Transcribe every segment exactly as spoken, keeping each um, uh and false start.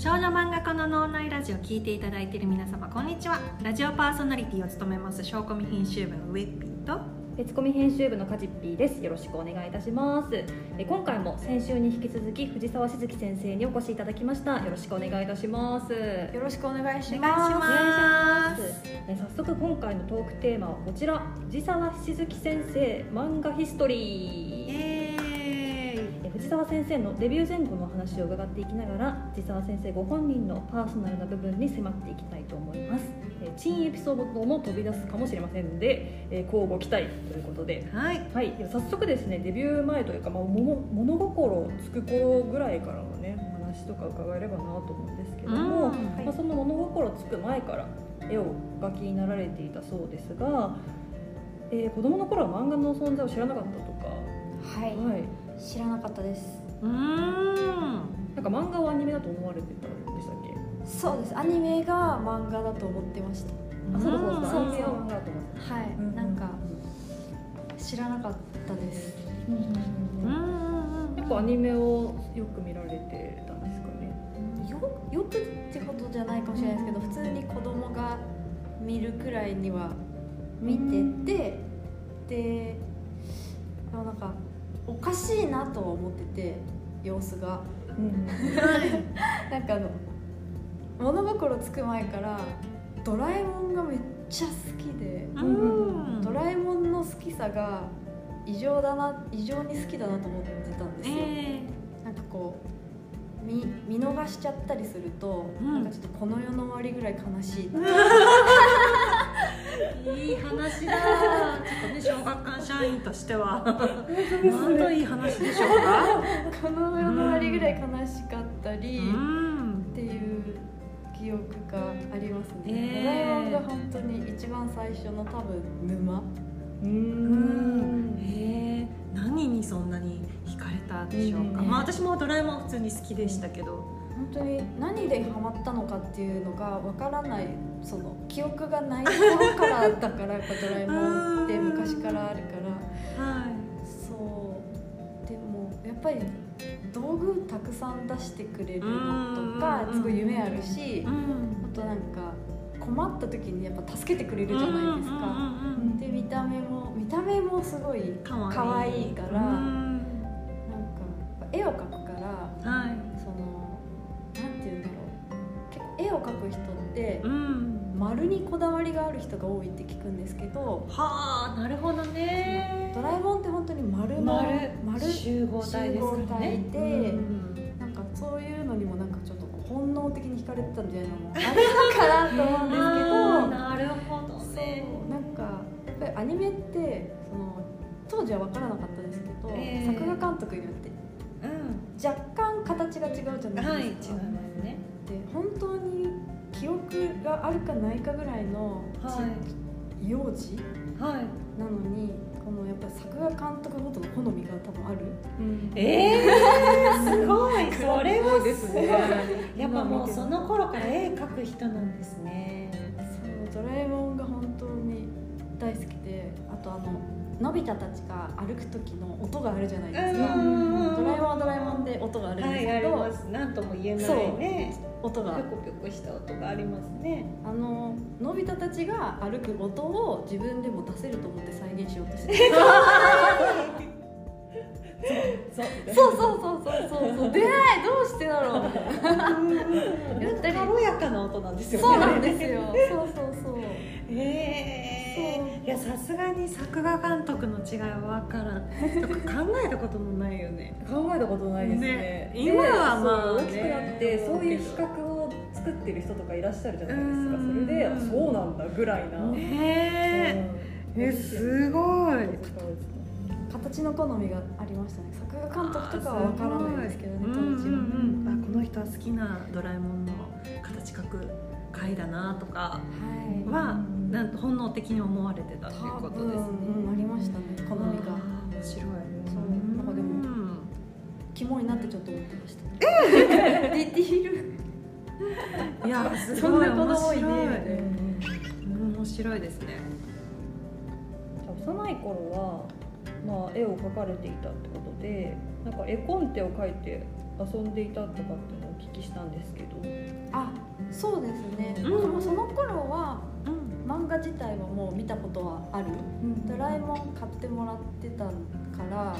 少女漫画家の脳内ラジオを聞いていただいている皆様、こんにちは。ラジオパーソナリティを務めます小コミ編集部のウェッピーと別コミ編集部のカジッピーです。よろしくお願いいたします。え今回も先週に引き続き藤沢静樹先生にお越しいただきました。よろしくお願いいたします。よろしくお願いします。え早速今回のトークテーマはこちら、藤沢静樹先生漫画ヒストリー。藤沢先生のデビュー前後のお話を伺っていきながら、藤沢先生ご本人のパーソナルな部分に迫っていきたいと思います。え珍エピソードも飛び出すかもしれませんので、えー、交互期待ということで、はいはい、早速ですね、デビュー前というか、まあ、も物心つく頃ぐらいからのねお話とか伺えればなと思うんですけども、はい、まあ、その物心つく前から絵を描きになられていたそうですが、えー、子供の頃は漫画の存在を知らなかったとか。はい、はい、知らなかったです。うーん、なんか漫画はアニメだと思われてたんでしたっけ？そうです、アニメが漫画だと思ってました。あ、そうそうそう、アニメは漫画だと思ってました。はい、うん、なんか知らなかったです。うんうんうんうん、結構アニメをよく見られてたんですかね？よ、よくってことじゃないかもしれないですけど、普通に子供が見るくらいには見てて、で、なんかおかしいなとは思ってて、様子が、うん、なんかあの物心つく前からドラえもんがめっちゃ好きで、うん、ドラえもんの好きさが異常だな、異常に好きだなと思ってたんですよ。えー、なんかこう 見, 見逃しちゃったりすると、うん、なんかちょっとこの世の終わりぐらい悲しいって。いい話だ。ちょっとね、小学館社員としてはなんといい話でしょうか。この世の終わりぐらい悲しかったり、うん、っていう記憶がありますね。ドラえもんが本当に一番最初の多分沼。うーん、へー、何にそんなに惹かれたでしょうか。まあ、私もドラえもん普通に好きでしたけど、本当に何でハマったのかっていうのがわからない、その記憶がない頃からだから、やっぱドラえもんって昔からあるから、はい、そうでもやっぱり道具たくさん出してくれるのとかすごい夢あるし、あとなんか困った時にやっぱ助けてくれるじゃないですか。で見た目も見た目もすごい可愛いから、なんか絵を描くから、はい、そのなんていうんだろう、結構絵を描く人って、うん。丸にこだわりがある人が多いって聞くんですけど、はあ、なるほどね。ドラえもんって本当に丸の丸、丸集合体ですからね。で、うん、なんかそういうのにもなんかちょっと本能的に惹かれてたみたいなのもあるのかなと思うんですけど、なるほどね。なんかやっぱりアニメってその当時は分からなかったですけど、えー、作画監督によって、うん、若干形が違うじゃないですか。はい、違いますね。で、本当に記憶があるかないかぐらいの、はい、幼児、はい、なのにこのやっぱり作画監督ごとの好みが多分ある、うん、えーすごい、それはですね。やっぱもうその頃から絵描く人なんですね。そう、ドラえもんが本当に大好きで、あとあののび太たちが歩く時の音があるじゃないですか。ドラえもんはドラえもんで音があるんですけど、はい、なんとも言えないね、音がピョコピョコした音がありますね。あののび太たちが歩く音を自分でも出せると思って再現しようとしてる。そうそうそうそうそうそう、出ない、どうしてだろう。軽やかな音なんですよね。そうなんですよ。そうそうそう。えー、いや、さすがに作画監督の違いは分からん。考えたこともないよね。考えたことないです ね, ね今はまあ、ね、大きくなってそういう比較を作ってる人とかいらっしゃるじゃないですか。それでそうなんだぐらいな、ね、うん、えすごい形の好みがありましたね。作画監督とかは分からないですけどね、当時は。うんうん、あ、この人は好きなドラえもんの形描く回だなとかは、はい、なんと本能的に思われてたっていうことですね。ありましたね、好みが。面白い。そう、なんかでも肝になってちょっと思ってました。えディティール、いや、すごい面白い、面白いですね。幼い頃は、まあ、絵を描かれていたってことで、なんか絵コンテを描いて遊んでいたとかってのをお聞きしたんですけど。あ、そうですね、うん、でもその頃は、うん、漫画自体はもう見たことはある、うん、ドラえもん買ってもらってたから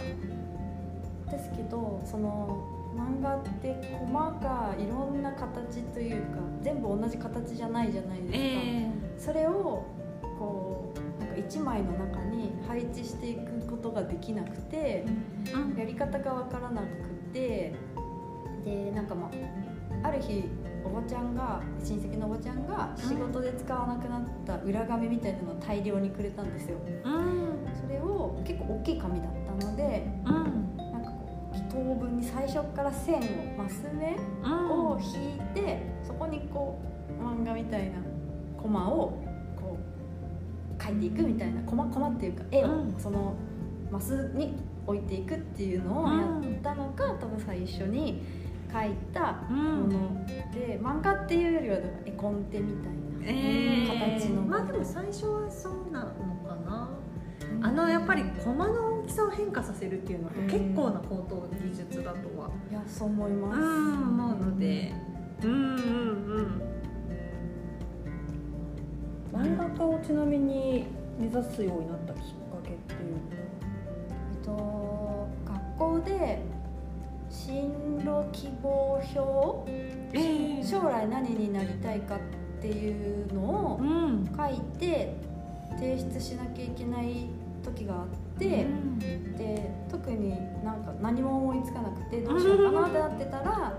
ですけど、その漫画ってコマがいろんな形というか全部同じ形じゃないじゃないですか、えー、それをこうなんかいちまいの中に配置していくことができなくて、うん、やり方が分からなくて、でなんか、まあ、ある日おばちゃんが親戚のおばちゃんが仕事で使わなくなった裏紙みたいなのを大量にくれたんですよ、うん、それを結構大きい紙だったので、うん、等分に最初から線をマス目を引いて、うん、そこにこう漫画みたいなコマをこう描いていくみたいな、コマコマっていうか絵をそのマスに置いていくっていうのをやったのが、うん、多分最初に描いたもので、うん、漫画っていうよりは絵コンテみたいな形の、えー、まあでも最初はそうなのかな。あのやっぱりコマの大きさを変化させるっていうのは結構な高等技術だとは、いやそう思います、うん、思うので、うんうんうん。漫画家をちなみに目指すようになったきっかけっていうのは、えっと、学校で進路希望表、えー、将来何になりたいかっていうのを書いて提出しなきゃいけない時があって、うん、で特になんか何も思いつかなくてどうしようかなってなってたら、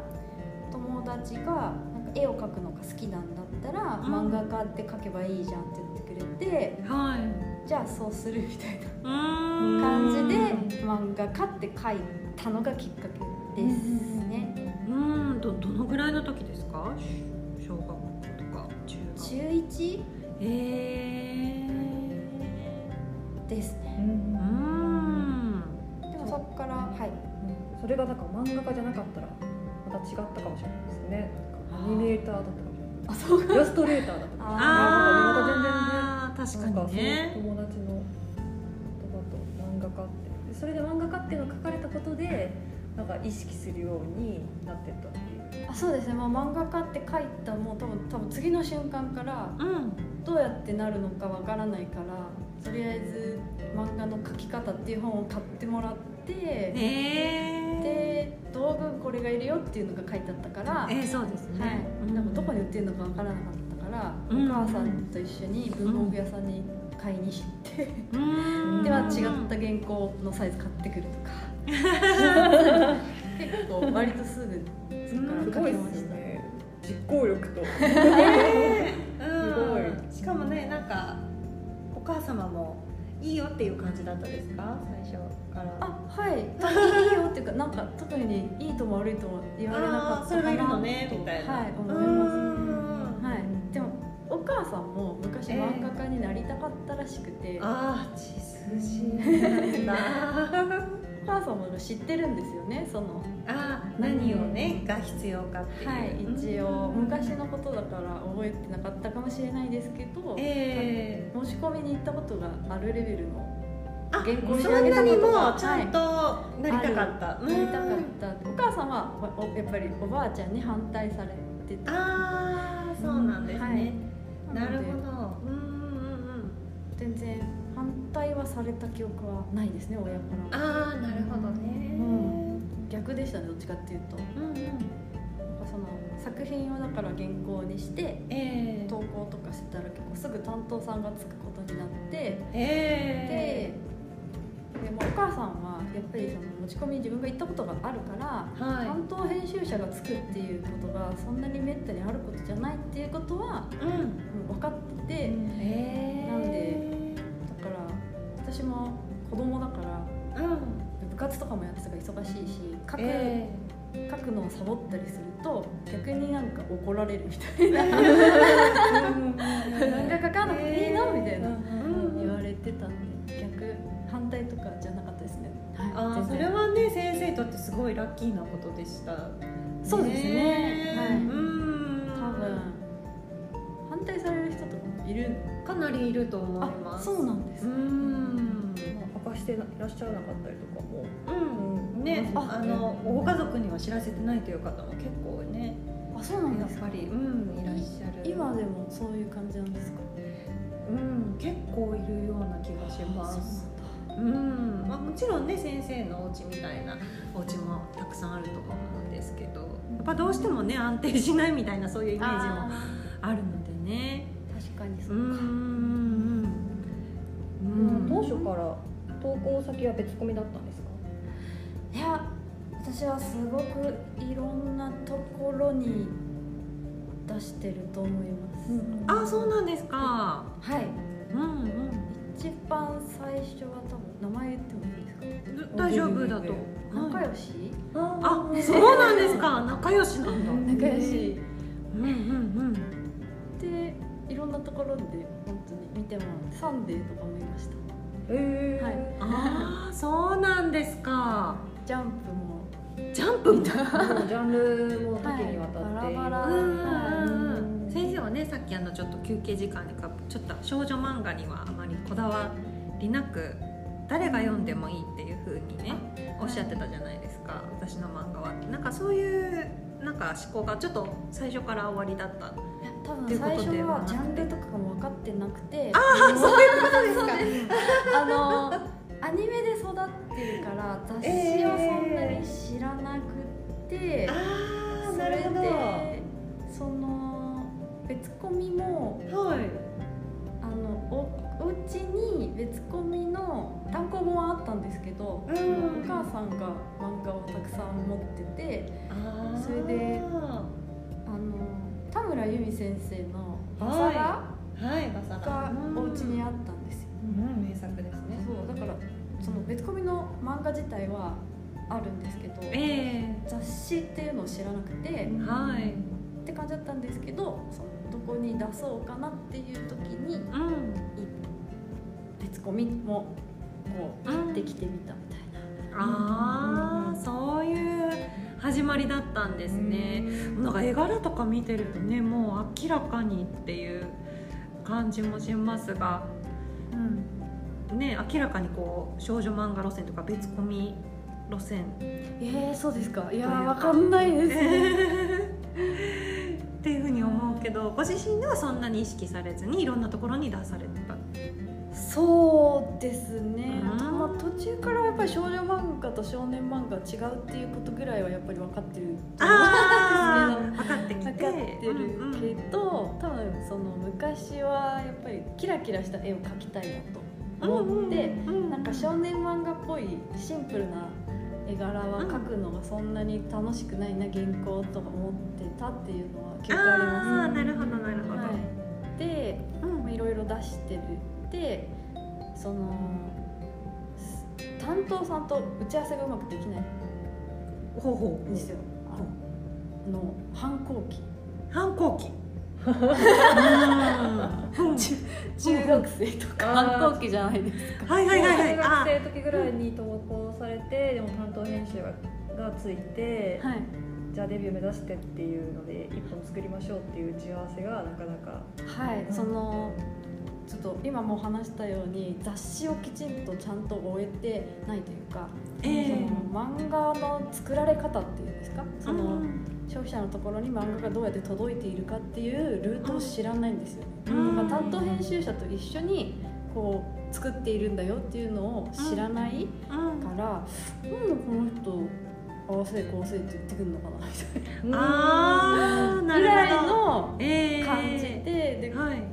友達がなんか絵を描くのが好きなんだったら、うん、漫画家って描けばいいじゃんって言ってくれて、はい、じゃあそうするみたいな感じで漫画家って描いたのがきっかけですね。うんうん、 ど, どのぐらいの時ですか？小学校とか中学校？じゅういち？えーですね、うんうん、でもそこから、はい、うん、それがなんか漫画家じゃなかったらまた違ったかもしれないですね。アニメーターだったかもしれない。あ、そうか。イラストレーターだったかもしれない。あ、また全然ね、確かにね、友達の言葉と漫画家って、それで漫画家っていうのを書かれたことでなんか意識するようになってったっていう。あ、そうですね、まあ、漫画家って書いたもう多分、多分次の瞬間から、うん、どうやってなるのかわからないからとりあえず漫画の描き方っていう本を買ってもらって、えー、で道具これがいるよっていうのが書いてあったから、えー、そうですね、はい、うん、なんかどこに売ってるのか分からなかったから、うん、お母さんと一緒に文房具屋さんに買いに行って、うん、では違った原稿のサイズ買ってくるとか、うん、結構割とすぐそこから描きました、うん、ね、実行力と、えー、すごい。しかもね、なんかお母様もいいよっていう感じだったですか、最初から。あ、はい、いいよっていうか、なんか特にいいとも悪いとも言われなかったから、それがいいのねみたいな、はい、思います、はい、でもお母さんも昔漫画家になりたかったらしくて、えー、あー、血筋なんだお母さんも知ってるんですよね、そのあ何をね、うん、が必要かっていう、はい、一応昔のことだから覚えてなかったかもしれないですけど、えー、申し込みに行ったことがあるレベルの原稿にあげたことが、そんなにもうちゃんとなりたかった、はい、なりたかった。お母さんはやっぱりおばあちゃんに反対されてた。ああ、そうなんですね、はい、なるほど、うんうんうん、全然反対はされた記憶はないですね、親から。ああ、なるほどね、うん、逆でしたね、どっちかっていうと、うんうん、なんかその作品をだから原稿にして、えー、投稿とかしてたら結構すぐ担当さんがつくことになって、えー、で、でもお母さんはやっぱりその持ち込みに自分が行ったことがあるから、はい、担当編集者がつくっていうことがそんなにめったにあることじゃないっていうことは、うん、分かってて、うん、えー、なんで私も子供だから、うん、部活とかもやってたから忙しいし、書く、えー、書くのをサボったりすると逆になんか怒られるみたいな、漫画描かなくていいのみたいな、うん、言われてたんで、逆反対とかじゃなかったですね、はい、あ、それはね、先生にとってすごいラッキーなことでした。そうですね、はい、うん、多分反対される人とかもいるかなりいると思います。あ、そうなんですね。うん、明かしていらっしゃらなかったりとかも、うんうん、ね、あのご家族には知らせてないという方も結構ね。あ、そうなんですか。やっぱり、うん、いらっしゃる。今でもそういう感じなんですかね。うん、結構いるような気がします。うん、まあ、もちろんね、先生のお家みたいなお家もたくさんあると思うんですけど、やっぱどうしてもね、安定しないみたいな、そういうイメージもあるのでね。確かにそうか。うん、うん、当初から登校先は別込みだったんですか？いや、私はすごくいろんなところに出してると思います、うん、あ、そうなんですか。はい、うんうん、一番最初は多分名前言ってもいいですか？大丈夫だと。仲良し？あ、そうなんですか。仲良しなんだ。仲良し。うんうんうん。で、いろんなところで本当に見てもサンデーとかもいました。ええー。はい。ああ、そうなんですか。ジャンプも。ジャンプみたいな。ジャンルも多岐にわたって、はい、バラバラ。うん、先生はね、さっきあのちょっと休憩時間でかちょっと少女漫画にはあまりこだわりなく、誰が読んでもいいっていう風にね、おっしゃってたじゃないですか。私の漫画はなんかそういうなんか思考がちょっと最初から終わりだった多分。最初はジャンルとかも分かってなくて。ああ、そういうことですか。あのアニメで育ってるから雑誌をそんなに知らなくて、えー、ああ、なるほど。その別コミも、はい、あの お, お家に別コミの単行本はあったんですけど、うん、お母さんが漫画をたくさん持ってて、あ、それであの田村由美先生のバサラ、はいはい、バサラがお家にあったんですよ、うんうん、名作ですね。そうだから、その別コミの漫画自体はあるんですけど、えー、雑誌っていうのを知らなくて、はい、って感じだったんですけど、そのどこに出そうかなっていう時に、うん、別コミもこう買ってきてみたみたいな、うん、あ、うん、そういう始まりだったんですね。なんか絵柄とか見てるとね、もう明らかにっていう感じもしますが、うんね、明らかにこう少女漫画路線とか別コミ路線、えー、そうですか。いやー、わかんないですね。っていうふうに思うけど、ご自身ではそんなに意識されずにいろんなところに出されてた。そうですね、まあ、途中からやっぱり少女漫画と少年漫画は違うっていうことぐらいはやっぱり分かってると思うんですけど、分かってきて、分かってるけど、うんうん、多分その昔はやっぱりキラキラした絵を描きたいなと思って、うんうんうん、なんか少年漫画っぽいシンプルな絵柄は描くのがそんなに楽しくないな、原稿とか思ってたっていうのは結構あります。あ、なるほどなるほど、はい、で、いろいろ出してるって、その担当さんと打ち合わせがうまくできないんですよ。あの反抗期反抗期中学生とか反抗期じゃないですか。はいはいはいはい、中学生の時ぐらいに投稿されて、でも担当編集がついて、はい、じゃあデビュー目指してっていうので一本作りましょうっていう打ち合わせがなかなか、はい、うん、そのちょっと今も話したように雑誌をきちんとちゃんと終えてないというか、えー、その漫画の作られ方っていうんですか、その、うん、消費者のところに漫画がどうやって届いているかっていうルートを知らないんですよ、うん、だから担当編集者と一緒にこう作っているんだよっていうのを知らないから、うんうん、なんでこの人合わせこうせって言ってくるのかなみたいな、あ、なるほど、ぐらいの感じ で,、えーではい、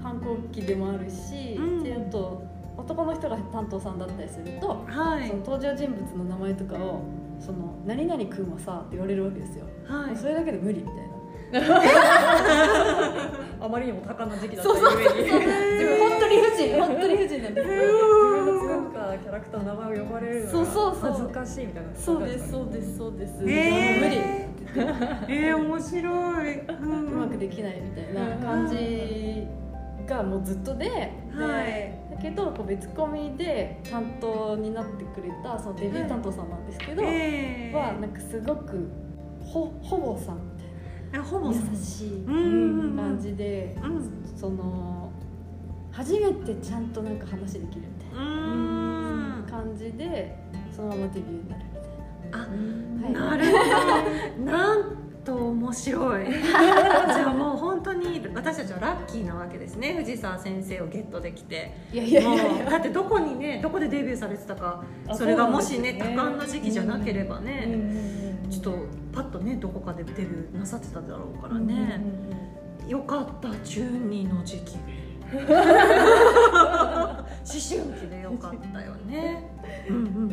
反抗期でもあるし、うん、であと男の人が担当さんだったりすると、はい、その登場人物の名前とかをその何々くんはさって言われるわけですよ、はい、それだけで無理みたいなあまりにも多感な時期だったゆえに本当に不自由本当に不自由なんですけど、自分の作ったキャラクターの名前を呼ばれるのが恥ずかしいみたいな。そうですそうですそうです、無理って言ってえー、面白い、うん、うまくできないみたいな感じがもうずっと で, で、はい、だけどこう別コミで担当になってくれたそのデビュー担当さんなんですけど、うん、えー、はなんかすごく ほ, ほぼさんみたいな、ほぼ優しい感じで、うん、その初めてちゃんとなんか話できるみたいな、うんうん、感じでそのままデビューになるみたいな。あ、はい、なるほどなんと面白いじゃあもう本当に私たちはラッキーなわけですね、藤沢先生をゲットできて。いやいやいやいや、だってどこにね、どこでデビューされてたか、それがもしね、多感な時期じゃなければね、うんうんうん、ちょっとパッとね、どこかでデビューなさってただろうからね、うんうん、よかった、じゅうにの時期思春期でよかったよねうんうんうん、うん、思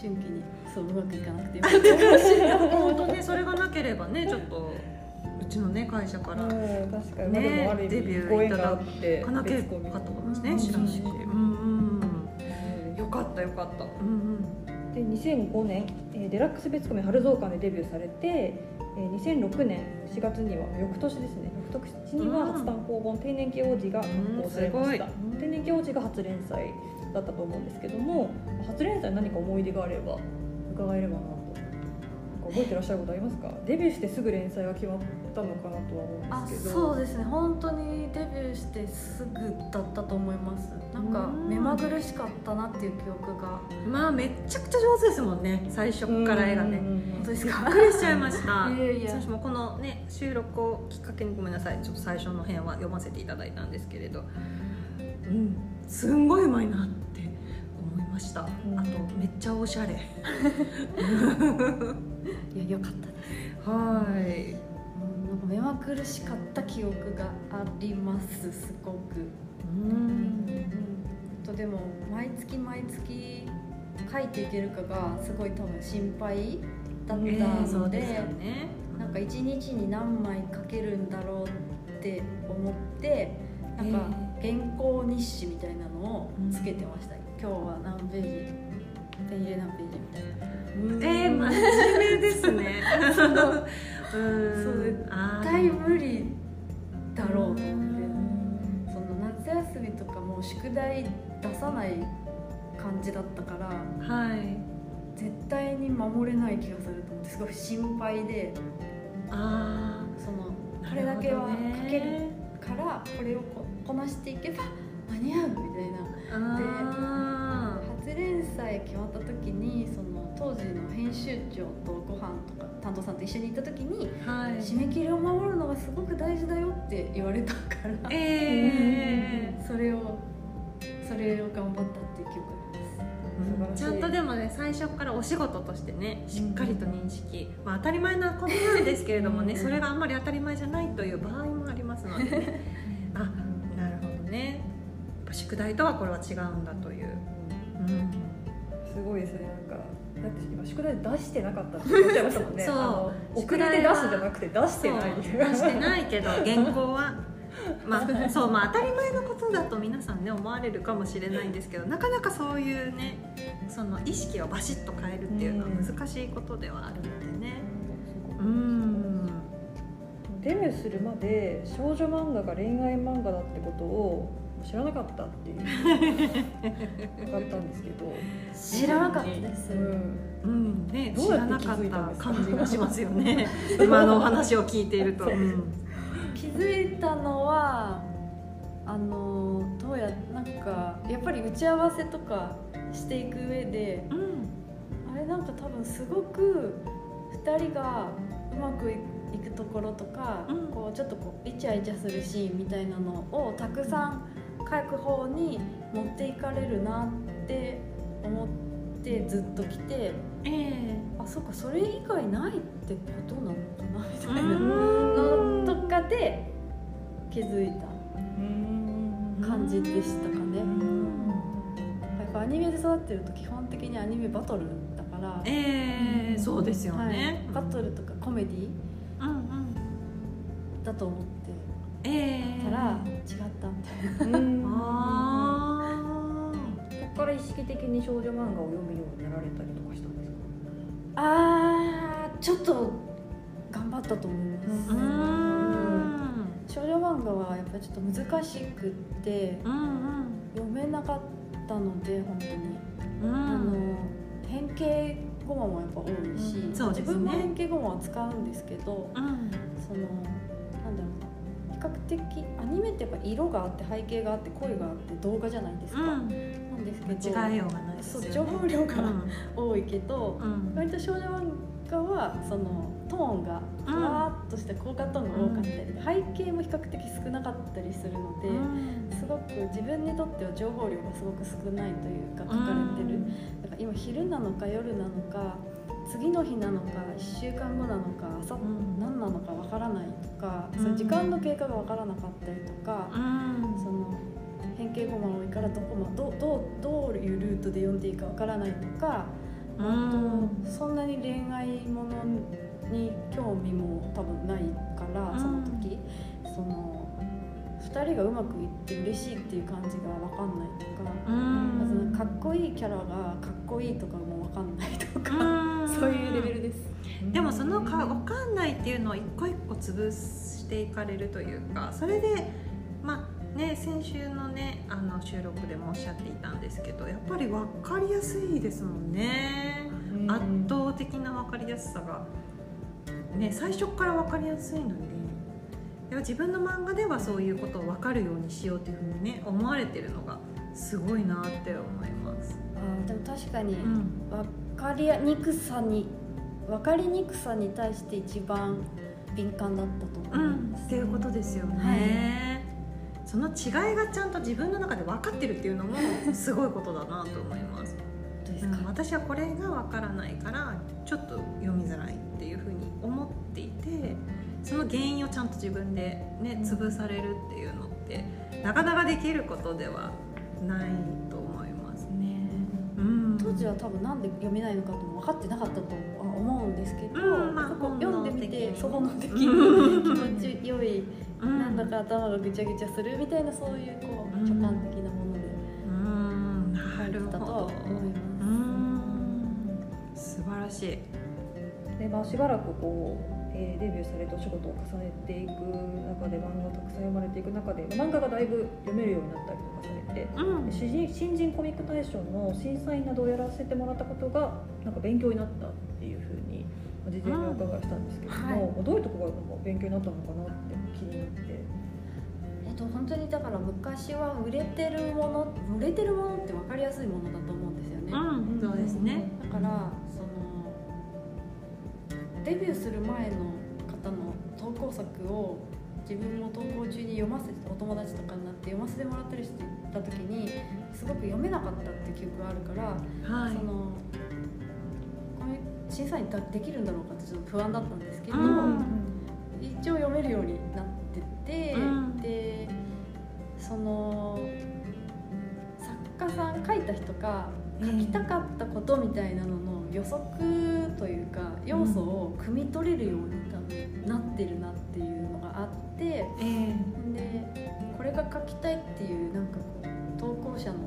春期にそううまくいかなくてよかった本当ね、それがなければね、ちょっとうちのね会社からね、確かにデビューいただってかなければかと思いますね、うん、知らないし、うんうん、よかったよかった、うんうん、でにせんごねん、えー、デラックス別コミ春増刊でデビューされて、えー、にせんろくねんしがつには翌年ですね、翌年には初単行本定年期王子が発行されました、うんうん、定年期王子が初連載だったと思うんですけども、初連載何か思い出があれば伺えればなと。なんか覚えてらっしゃることありますか？デビューしてすぐ連載が決まったのかなとは思うんですけど。あ、そうですね、本当にデビューしてすぐだったと思います。なんか目まぐるしかったなっていう記憶が、まあめちゃくちゃ上手ですもんね、最初から絵がね。本当ですか？びっくりしちゃいましたいやいや、私もこのね収録をきっかけにごめんなさい、ちょっと最初の辺は読ませていただいたんですけれど、うん、すんごい上手いなって思いました。あとめっちゃおしゃれいや、よかったです。はい。なんか目まぐるしかった記憶があります、すごく。うんうん、とでも毎月毎月書いていけるかがすごい多分心配だったので、えー、そうですよね、なんかいちにちに何枚書けるんだろうって思って、なんか原稿日誌みたいなのをつけてました。えー、今日は何ページ、ペン入れ何ページみたいな。えー、真面目ですねうーん、絶対無理だろうと思って、その夏休みとかもう宿題出さない感じだったから、はい、絶対に守れない気がすると思ってすごい心配で、あ、そのこれだけは書けるからこれを こ, こなしていけば間に合うみたいな。で、初連載決まった時にその当時の編集長とご飯とか担当さんと一緒に行った時に、はい、締め切りを守るのがすごく大事だよって言われたから、えー、それをそれを頑張ったっていう記憶です、うん、ちゃんとでもね、最初からお仕事としてねしっかりと認識、うん、まあ、当たり前なことなんですけれどもねそれがあんまり当たり前じゃないという場合もありますので、ね、あ、なるほどね、宿題とはこれは違うんだという、うんうん、すごいですね。なんかだって今宿題出してなかったって言っちゃいましたもんねそう、あの遅れて出すじゃなくて出してない出してないけど原稿はまあそう、まあ、当たり前のことだと皆さんね思われるかもしれないんですけど、なかなかそういうねその意識をバシッと変えるっていうのは難しいことではあるのでね、うんうん、デビューするまで少女漫画が恋愛漫画だってことを知らなかったっていう分かったんですけど知らなかったです、うんうんね、どうやって気づいたんですか？知らなかった感じがしますよね今のお話を聞いていると、うん、気づいたのはあのどうやなんかやっぱり打ち合わせとかしていく上で、うん、あれなんか多分すごくふたりがうまくいく行くところとか、うん、こうちょっとこうイチャイチャするシーンみたいなのをたくさん描く方に持っていかれるなって思ってずっと来て、えー、あ、そうか、それ以外ないってことなのかなみたいなのとかで気づいた感じでしたかね。やっぱアニメで育ってると基本的にアニメバトルだから、えー、そうですよね、はい、バトルとかコメディだと思って、えー、たら違ったみたいな、うん、あそこから意識的に少女漫画を読むようになられたりとかしたんですか？あー、ちょっと頑張ったと思います、うんうん、少女漫画はやっぱりちょっと難しくって、うんうん、読めなかったので本当に、うん、あの変形ゴマもやっぱ多いし、うん、そうですね、自分も変形ゴマは使うんですけど、うん、そのなんだろう、比較的アニメってやっぱ色があって背景があって声があって動画じゃないですか、うん、なんですけど違いようがないですよね。そう、情報量が、うん、多いけど、うん、割と少女漫画はそのトーンがわーっとした効果トーンが多かったり、うん、背景も比較的少なかったりするので、うん、すごく自分にとっては情報量がすごく少ないというか書かれてる、うん、だから今昼なのか夜なのか次の日なのかいっしゅうかんごなのか朝、うん、何なのかわからないとか、うん、その時間の経過がわからなかったりとか、うん、その変形コマ多いからどこも ど, ど, どういうルートで読んでいいかわからないとか、うん、とそんなに恋愛ものに興味も多分ないから、うん、その時そのふたりがうまくいって嬉しいっていう感じがわかんないとか、うん、まずかっこいいキャラがかっこいいとかもわかんないとか、うんそういうレベルです。でもそのか分かんないっていうのを一個一個潰していかれるというか、それでまあね先週のねあの収録でもおっしゃっていたんですけど、やっぱり分かりやすいですもんね。圧倒的な分かりやすさがね最初から分かりやすいのに、でも自分の漫画ではそういうことを分かるようにしようというふうにね思われてるのがすごいなって思います。あでも確かに、うん、分かりにくさに分かりにくさに対して一番敏感だったと思います、うん、っていうことですよね、はい、その違いがちゃんと自分の中で分かってるっていうのもすごいことだなと思いますどうですか、うん、私はこれが分からないからちょっと読みづらいっていうふうに思っていて、その原因をちゃんと自分でね潰されるっていうのってなかなかできることではないと思います。当時は多分なんで読めないのかと分かってなかったと思うんですけど、うんまあ、読んでみてそこの的に気持ち良い、うん、なんだか頭がぐちゃぐちゃするみたいなそういうこう、うん、直感的なもので入ったとは思います、うん、素晴らしい。で、まあ、しばらくこうデビューされてお仕事を重ねていく中で漫画をたくさん読まれていく中で漫画がだいぶ読めるようになったりとかされて、うん、主人新人コミック大賞の審査員などをやらせてもらったことがなんか勉強になったっていうふうに事前にお伺いしたんですけども、うんはい、どういうところが勉強になったのかなって気になって、えっと、本当にだから昔は売れてるもの売れてるものって分かりやすいものだと思うんですよね、うん、そうですね、うん、だからそのデビューする前の方の投稿作を自分も投稿中に読ませてお友達とかになって読ませてもらったりしてた時にすごく読めなかったっていう記憶があるから、はい、その審査員できるんだろうかってちょっと不安だったんですけど、うん、一応読めるようになってて、うん、でその作家さん書いた人が書きたかったことみたいなのの予測というか要素を汲み取れるように多分なってるなっていうのがあって、えー、でこれが書きたいっていうなんかこう投稿者の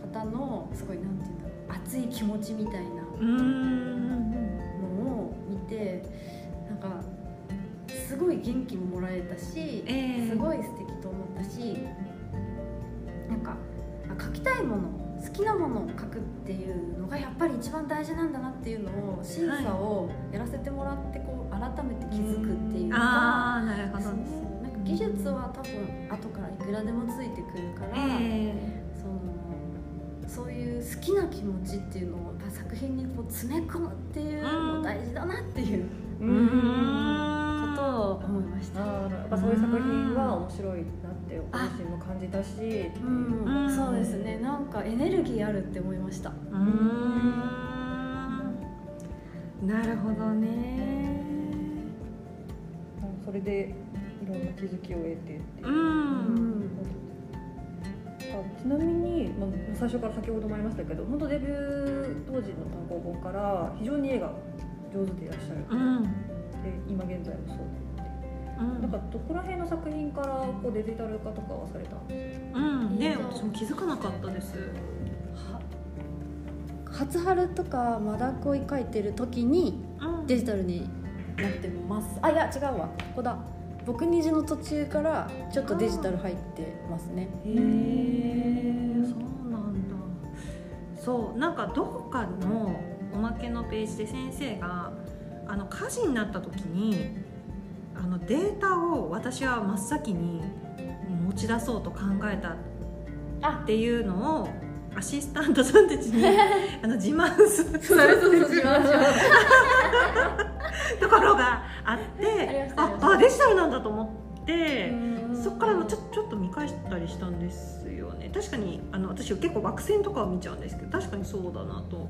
方のすごいなんていうんだろう熱い気持ちみたいなのを見てなんかすごい元気ももらえたし、えー、すごい素敵と思ったしなんか書きたいもの好きなものを書くっていうのがやっぱり一番大事なんだなっていうのを審査をやらせてもらってこう改めて気づくっていうか、あーなるほど、ね、なんか技術は多分後からいくらでもついてくるから、えー、そのそういう好きな気持ちっていうのを作品にこう詰め込むっていうの大事だなっていうことを思いました。あやっぱそういう作品は面白いなって私も感じたし、うんうん、そうですねなんかエネルギーあるって思いました。うーんなるほどね。それでいろんな気づきを得てっていう、うん、ちなみに、まあ、最初から先ほどもありましたけど本当デビュー当時の単行本から非常に絵が上手でいらっしゃる、うん、で今現在もそうです。うん、なんかどこら辺の作品からこうデジタル化とかはされたんですか？うんね、私も気づかなかったです。初春とかまだ恋描いてる時にデジタルになってます、うん、あいや違うわここだ僕虹の途中からちょっとデジタル入ってますね。へーそうなんだ。そうなんかどこかのおまけのページで先生があの火事になった時にあのデータを私は真っ先に持ち出そうと考えたっていうのをアシスタントさんたちにあの自慢されてるところがあってああデジタルなんだと思ってそこからもちょ、ちょっと見返したりしたんですよね。確かにあの私結構枠線とかを見ちゃうんですけど確かにそうだなと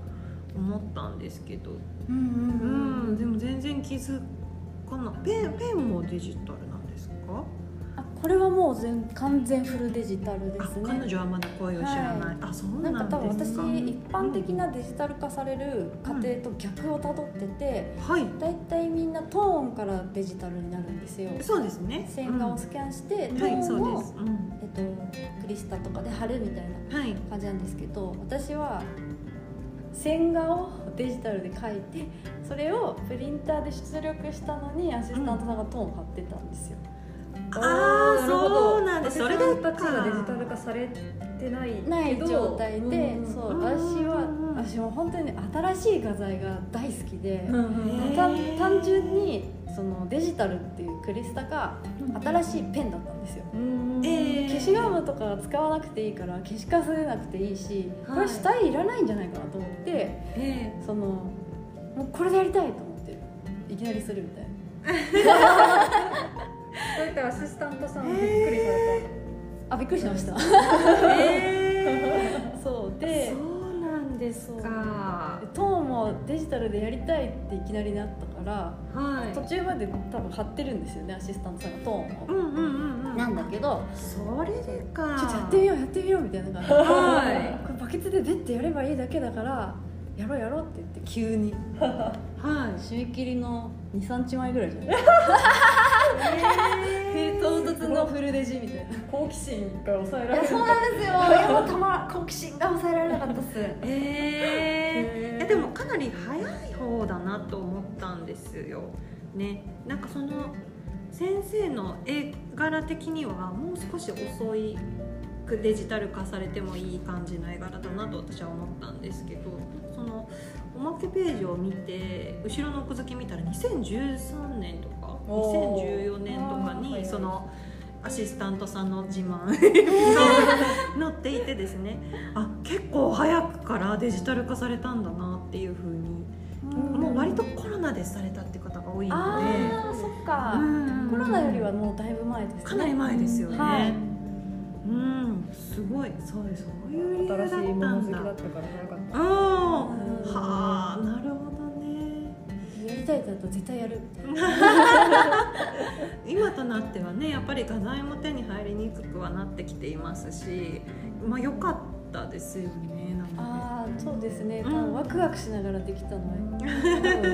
思ったんですけど、うんうんうんうん、でも全然気づかない。ペン、ペンもデジタルなんですか？あ、これはもう全完全フルデジタルですね。あ、彼女はまだ声を知らない、はい、あ、そうなんですか。なんか多分私、うん、一般的なデジタル化される過程と逆をたどってて、うんはい、だいたいみんなトーンからデジタルになるんですよ。そうですね。線画をスキャンして、うん、トーンを、はいうんえっと、クリスタとかで貼るみたいな感じなんですけど、はい、私は線画をデジタルで描いてそれをプリンターで出力したのにアシスタントさんがトーンを貼ってたんですよ、うん、ああそうなんです。それで私たちがデジタル化されてないけどない状態で、うん、そう私は、うん、私は本当に新しい画材が大好きで、うん、単純にそのデジタルっていうクリスタが新しいペンだったんですよ、うん、消しガムとか使わなくていいから消しカスでなくていいし、はい、これ下絵いらないんじゃないかなと思ってそのもうこれでやりたいと思っていきなりするみたいな。そういったアシスタントさんびっくりされた？あ、びっくりしました。えー、そうでそうなんですか。トーンもデジタルでやりたいっていきなりなったから、はい、途中まで多分貼ってるんですよねアシスタントさんがトーンを、うんうんうんうん、なんだけどそれでかちょっとやってみようやってみようみたいな感じ、はい、これバケツでベッてやればいいだけだからやろうやろうって言って急にはい締め切りの にさんにち前ぐらいじゃないですか。えー、唐突のフルデジみたいな。好奇心が抑えられなかった。そうなんですよ。いやたま好奇心が抑えられなかったっす。えー、えー、でもかなり早い方だなと思ったんですよね。なんかその先生の絵柄的にはもう少し遅いデジタル化されてもいい感じの絵柄だなと私は思ったんですけど、そのおまけページを見て後ろの奥付け見たらにせんじゅうさんねんとかにせんじゅうよねんとかにそのアシスタントさんの自慢が載っていてですね、あ結構早くからデジタル化されたんだなっていう風に、もう割とコロナでされたって方が多いので、あそっか、うん、コロナよりはもうだいぶ前ですね。かなり前ですよね、はい、うん、すごい、そうです、そういう理由だったんだ。新しいもの好きだったから早かった。うん、はあ、なるほどね。やりたいだと絶対やる。今となってはね、やっぱり画材も手に入りにくくはなってきていますし、まあ良かったですよね。なんかああ、そうですね。うん、ワクワクしながらできたのは、多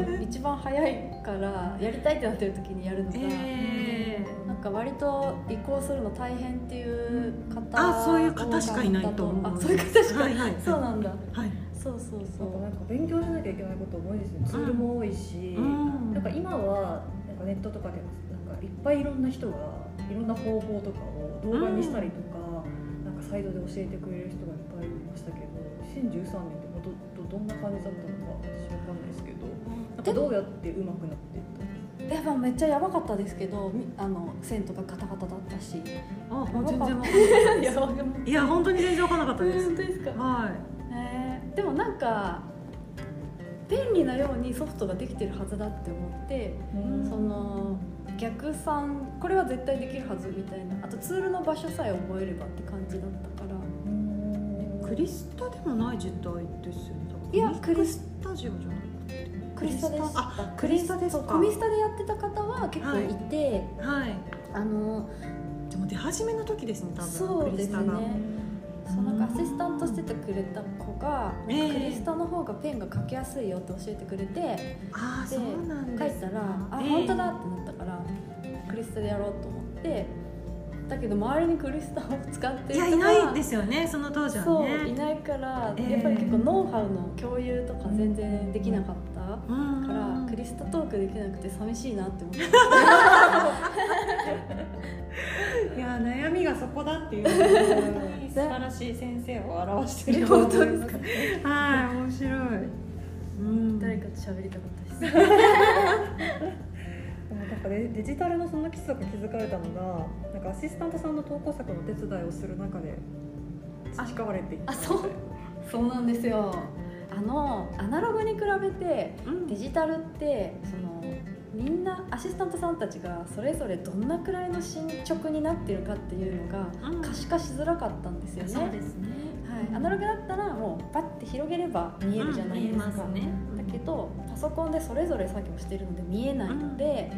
分一番早いからやりたいってなってる時にやるのが。えーなんか割と移行するの大変っていう方、うん、あそういう方しかいないと思う。あそういう方しかいない、はいはい、そうなんだ、はい、そうそうそう。なんか勉強しなきゃいけないこと多いですね。ツールも多いし、うん、なんか今はなんかネットとかでなんかいっぱいいろんな人がいろんな方法とかを動画にしたりとか、うん、なんかサイトで教えてくれる人がいっぱいいましたけど、にせんじゅうさんねんっても ど, ど, どんな感じだったのか私わかんないですけど、なんかどうやって上手くなっていったの？やっぱめっちゃやばかったですけど、あの線とかカタカタだったし、あもう全然わかんなかったです。いや本当に全然わかんなかったです。本当ですか、はい、ね、でもなんか便利なようにソフトができてるはずだって思って、その逆算これは絶対できるはずみたいな、あとツールの場所さえ覚えればって感じだったから。うーん、クリスタでもない時代ですよね。いやクリスタジオじゃない、クリスタでした。あ、クリスタですか。コミスタでやってた方は結構いて、はいはい、あのでも出始めの時ですね多分。そうですね、そうなんかアシスタントしててくれた子が、えー、クリスタの方がペンが描きやすいよって教えてくれて、あでそうなんです、ね、書いたらあ、えー、本当だってなったからクリスタでやろうと思って、だけど周りにクリスタを使っている人がいないですよね、その当時はね。そういないから、えー、やっぱり結構ノウハウの共有とか全然できなかったから、うん、クリスタトークできなくて寂しいなって思っていや悩みがそこだっていう本当に素晴らしい先生を表してる本当ですか。はい、面白い、うん、誰かと喋りたかったです。なんかデ, デジタルのその基礎が気づかれたのが、なんかアシスタントさんの投稿作の手伝いをする中で培われていた。あ、そうそうなんですよ。あのアナログに比べてデジタルって、うん、そのみんなアシスタントさんたちがそれぞれどんなくらいの進捗になっているかっていうのが可視化しづらかったんですよね。そうですね、はい、アナログだったらもうパッて広げれば見えるじゃないですか、うん、見えますね、うん、だけどパソコンでそれぞれ作業してるので見えないので、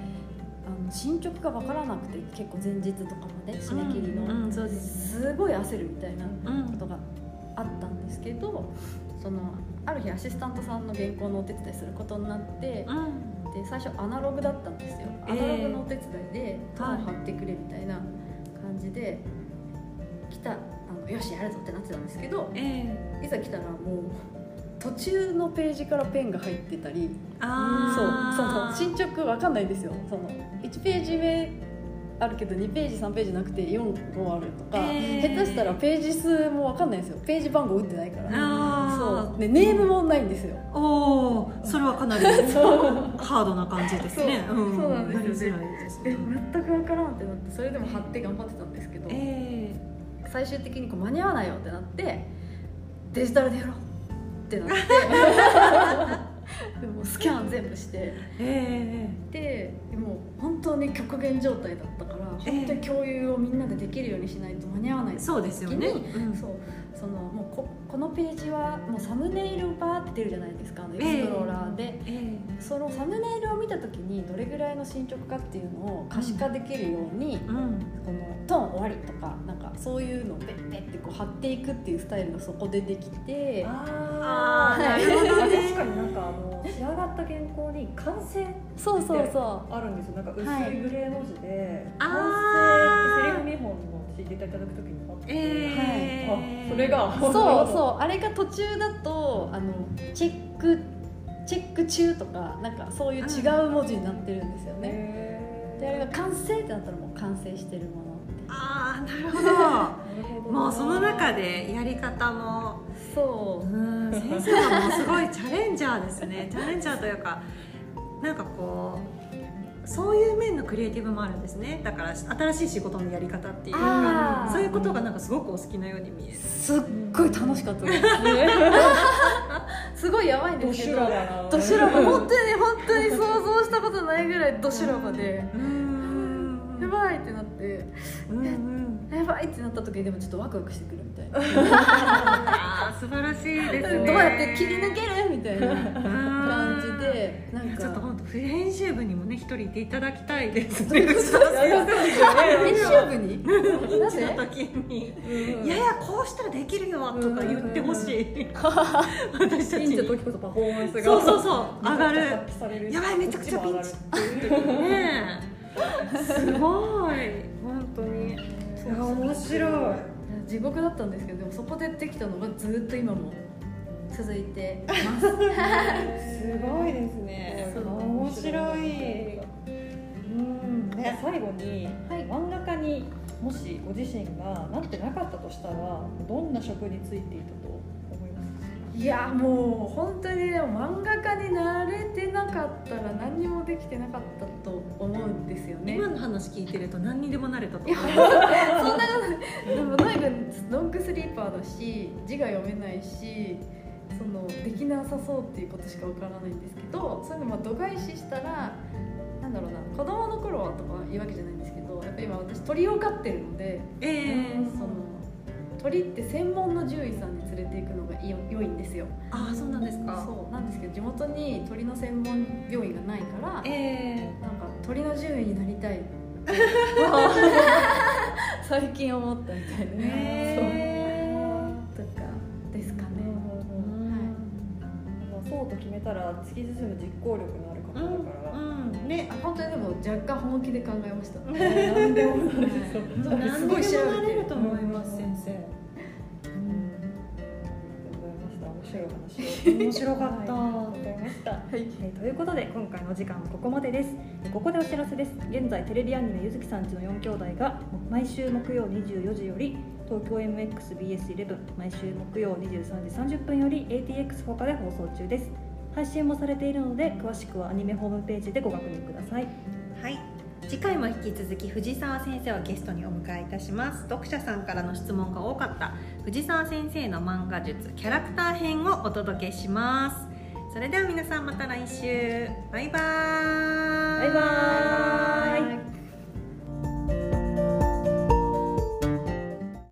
うん、あの進捗が分からなくて結構前日とかまで締め切りの、うんうん、そうです、すごい焦るみたいなことがあったんですけど、そのある日アシスタントさんの原稿のお手伝いすることになって、うん、で最初アナログだったんですよ、えー、アナログのお手伝いでトーン貼ってくれみたいな感じで、はい、来たあのよしやるぞってなってたんですけど、えー、いざ来たらもう途中のページからペンが入ってたり、あそう、その進捗わかんないんですよ。そのいちページ目あるけどにページさんページなくてよん個あるとか、えー、下手したらページ数も分かんないんですよ、ページ番号打ってないから。あそうでネームもないんですよ。おー、それはかなりハードな感じですね。そう、うん、そうなんですよね。え全く分からんってなって、それでも貼って頑張ってたんですけど、えー、最終的にこう間に合わないよってなって、デジタルでやろうってなってでもスキャン全部して、えー、でもう本当に極限状態だったから、えー、本当に共有をみんなでできるようにしないと間に合わない時に、そうですよね、うん、そうそのもう こ, このページはもうサムネイルをバーって出るじゃないですか、あのエクスプローラーで、えーえー、そのサムネイルを見た時にどれぐらいの進捗かっていうのを可視化できるように、うんうん、このトーン終わりとかなんかそういうのをペッペッってこう貼っていくっていうスタイルがそこでできて、ああ、はい、確かになんかあの仕上がった原稿に完成ってあるんですよ。なんか薄いグレー文字で完成ってセリフ見本を教えていただくときにあって、えー、あそれがそうそうあれが途中だとあのチェックチェック中とかなんかそういう違う文字になってるんですよね。であれが完成ってなったらもう完成してるもの。あーなるほ ど, なるほどもうその中でやり方もそう、うん、先生はもうすごいチャレンジャーですねチャレンジャーというかなんかこうそういう面のクリエイティブもあるんですね。だから新しい仕事のやり方っていうかそういうことがなんかすごくお好きなように見える。すっごい楽しかったですねすごいやばいんですけどドシュラバ本当に本当に想像したことないぐらいドシュラバでやばいってなって、うんうん、やばいってなった時にでもちょっとワクワクしてくるみたいなあ素晴らしいですね。どうやって切り抜けるみたいな感じでなんかちょっと本当編集部にもね一人いていただきたいですね編集部にインチの時にいやいやこうしたらできるよとか言ってほしい私たちにインチの時こそパフォーマンスがそうそうそう上がるやばいめちゃくちゃピンチねすごい本当にそう面白い地獄だったんですけどでもそこでできたのがずっと今も続いてますすごいですね面白い、うん、ね、最後に、はい、漫画家にもしご自身がなってなかったとしたらどんな職に就いていたと思いますか。いやもう本当にでも漫画家になれてなかったら何もできてなかったと思うんですよね。今の話聞いてると何にでもなれたと思うそんなことでもノイ君ロングスリーパーだし字が読めないしそのできなさそうっていうことしか分からないんですけどそういうのまあ度外視したらなんだろうな子供の頃はとか言うわけじゃないんですけどやっぱり今私鳥を飼ってるので、えー、その鳥って専門の獣医さんに連れて行くのが良いんですよ。ああそうなんですか。そうなんですけど地元に鳥の専門病院がないから、えー、なんか鳥の獣医になりたい最近思ったみたいな、えー、そうとかですかね、うんはい、そうと決めたら突き進む実行力のある方だから、うんうんね、あ本当にでも若干本気で考えました何でもなれるすごい調べてると思います先生。面白かったと思いました、はいはい、ということで今回の時間はここまでです。ここでお知らせです。現在テレビアニメゆずきさんちのよん兄弟が毎週木曜にじゅうよじより東京 エムエックスビーエスイレブン 毎週木曜にじゅうさんじさんじゅっぷんより エーティーエックス 他で放送中です。配信もされているので詳しくはアニメホームページでご確認ください。はい次回も引き続き藤沢先生をゲストにお迎えいたします。読者さんからの質問が多かった藤沢先生の漫画術キャラクター編をお届けします。それでは皆さんまた来週。バイバーイ。バイバーイ。